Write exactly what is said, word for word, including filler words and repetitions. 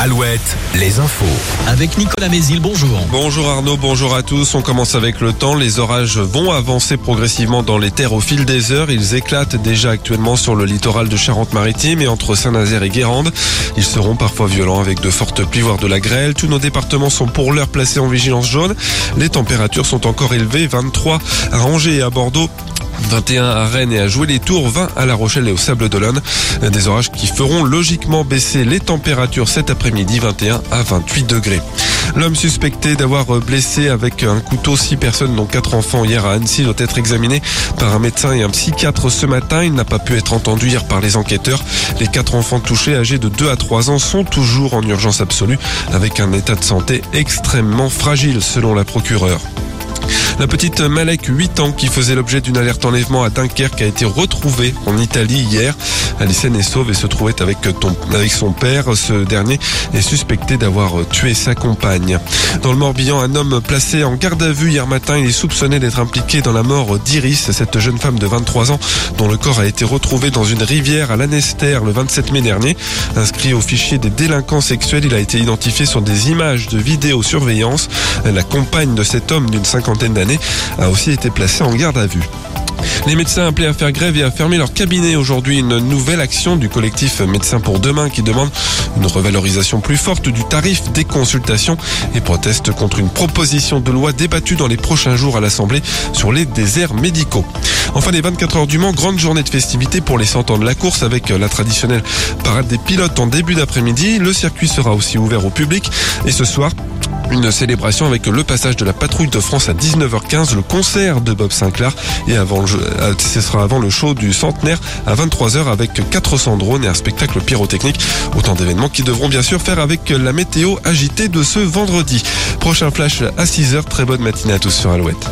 Alouette, les infos. Avec Nicolas Mézil, bonjour. Bonjour Arnaud, bonjour à tous. On commence avec le temps. Les orages vont avancer progressivement dans les terres au fil des heures. Ils éclatent déjà actuellement sur le littoral de Charente-Maritime et entre Saint-Nazaire et Guérande. Ils seront parfois violents avec de fortes pluies, voire de la grêle. Tous nos départements sont pour l'heure placés en vigilance jaune. Les températures sont encore élevées, vingt-trois à Angers et à Bordeaux, vingt et un à Rennes et à Jouer-les-Tours, vingt à La Rochelle et au Sable d'Olonne. Des orages qui feront logiquement baisser les températures cet après-midi, vingt et un à vingt-huit degrés. L'homme suspecté d'avoir blessé avec un couteau six personnes, dont quatre enfants, hier à Annecy, doit être examiné par un médecin et un psychiatre ce matin. Il n'a pas pu être entendu hier par les enquêteurs. Les quatre enfants touchés, âgés de deux à trois ans, sont toujours en urgence absolue, avec un état de santé extrêmement fragile, selon la procureure. La petite Malek, huit ans, qui faisait l'objet d'une alerte enlèvement à Dunkerque, a été retrouvée en Italie hier. Elle est saine et sauve et se trouvait avec, ton, avec son père. Ce dernier est suspecté d'avoir tué sa compagne. Dans le Morbihan, un homme placé en garde à vue hier matin, il est soupçonné d'être impliqué dans la mort d'Iris, cette jeune femme de vingt-trois ans dont le corps a été retrouvé dans une rivière à Lanester le vingt-sept mai dernier. Inscrit au fichier des délinquants sexuels, il a été identifié sur des images de vidéosurveillance. La compagne de cet homme d'une cinquantaine d'années a aussi été placé en garde à vue. Les médecins appelés à faire grève et à fermer leur cabinet aujourd'hui, une nouvelle action du collectif Médecins pour Demain qui demande une revalorisation plus forte du tarif des consultations et proteste contre une proposition de loi débattue dans les prochains jours à l'Assemblée sur les déserts médicaux. Enfin, les vingt-quatre heures du Mans, grande journée de festivités pour les cent ans de la course avec la traditionnelle parade des pilotes en début d'après-midi. Le circuit sera aussi ouvert au public et ce soir, une célébration avec le passage de la Patrouille de France à dix-neuf heures quinze, le concert de Bob Sinclair et avant le jeu, ce sera avant le show du centenaire à vingt-trois heures avec quatre cents drones et un spectacle pyrotechnique. Autant d'événements qui devront bien sûr faire avec la météo agitée de ce vendredi. Prochain flash à six heures, très bonne matinée à tous sur Alouette.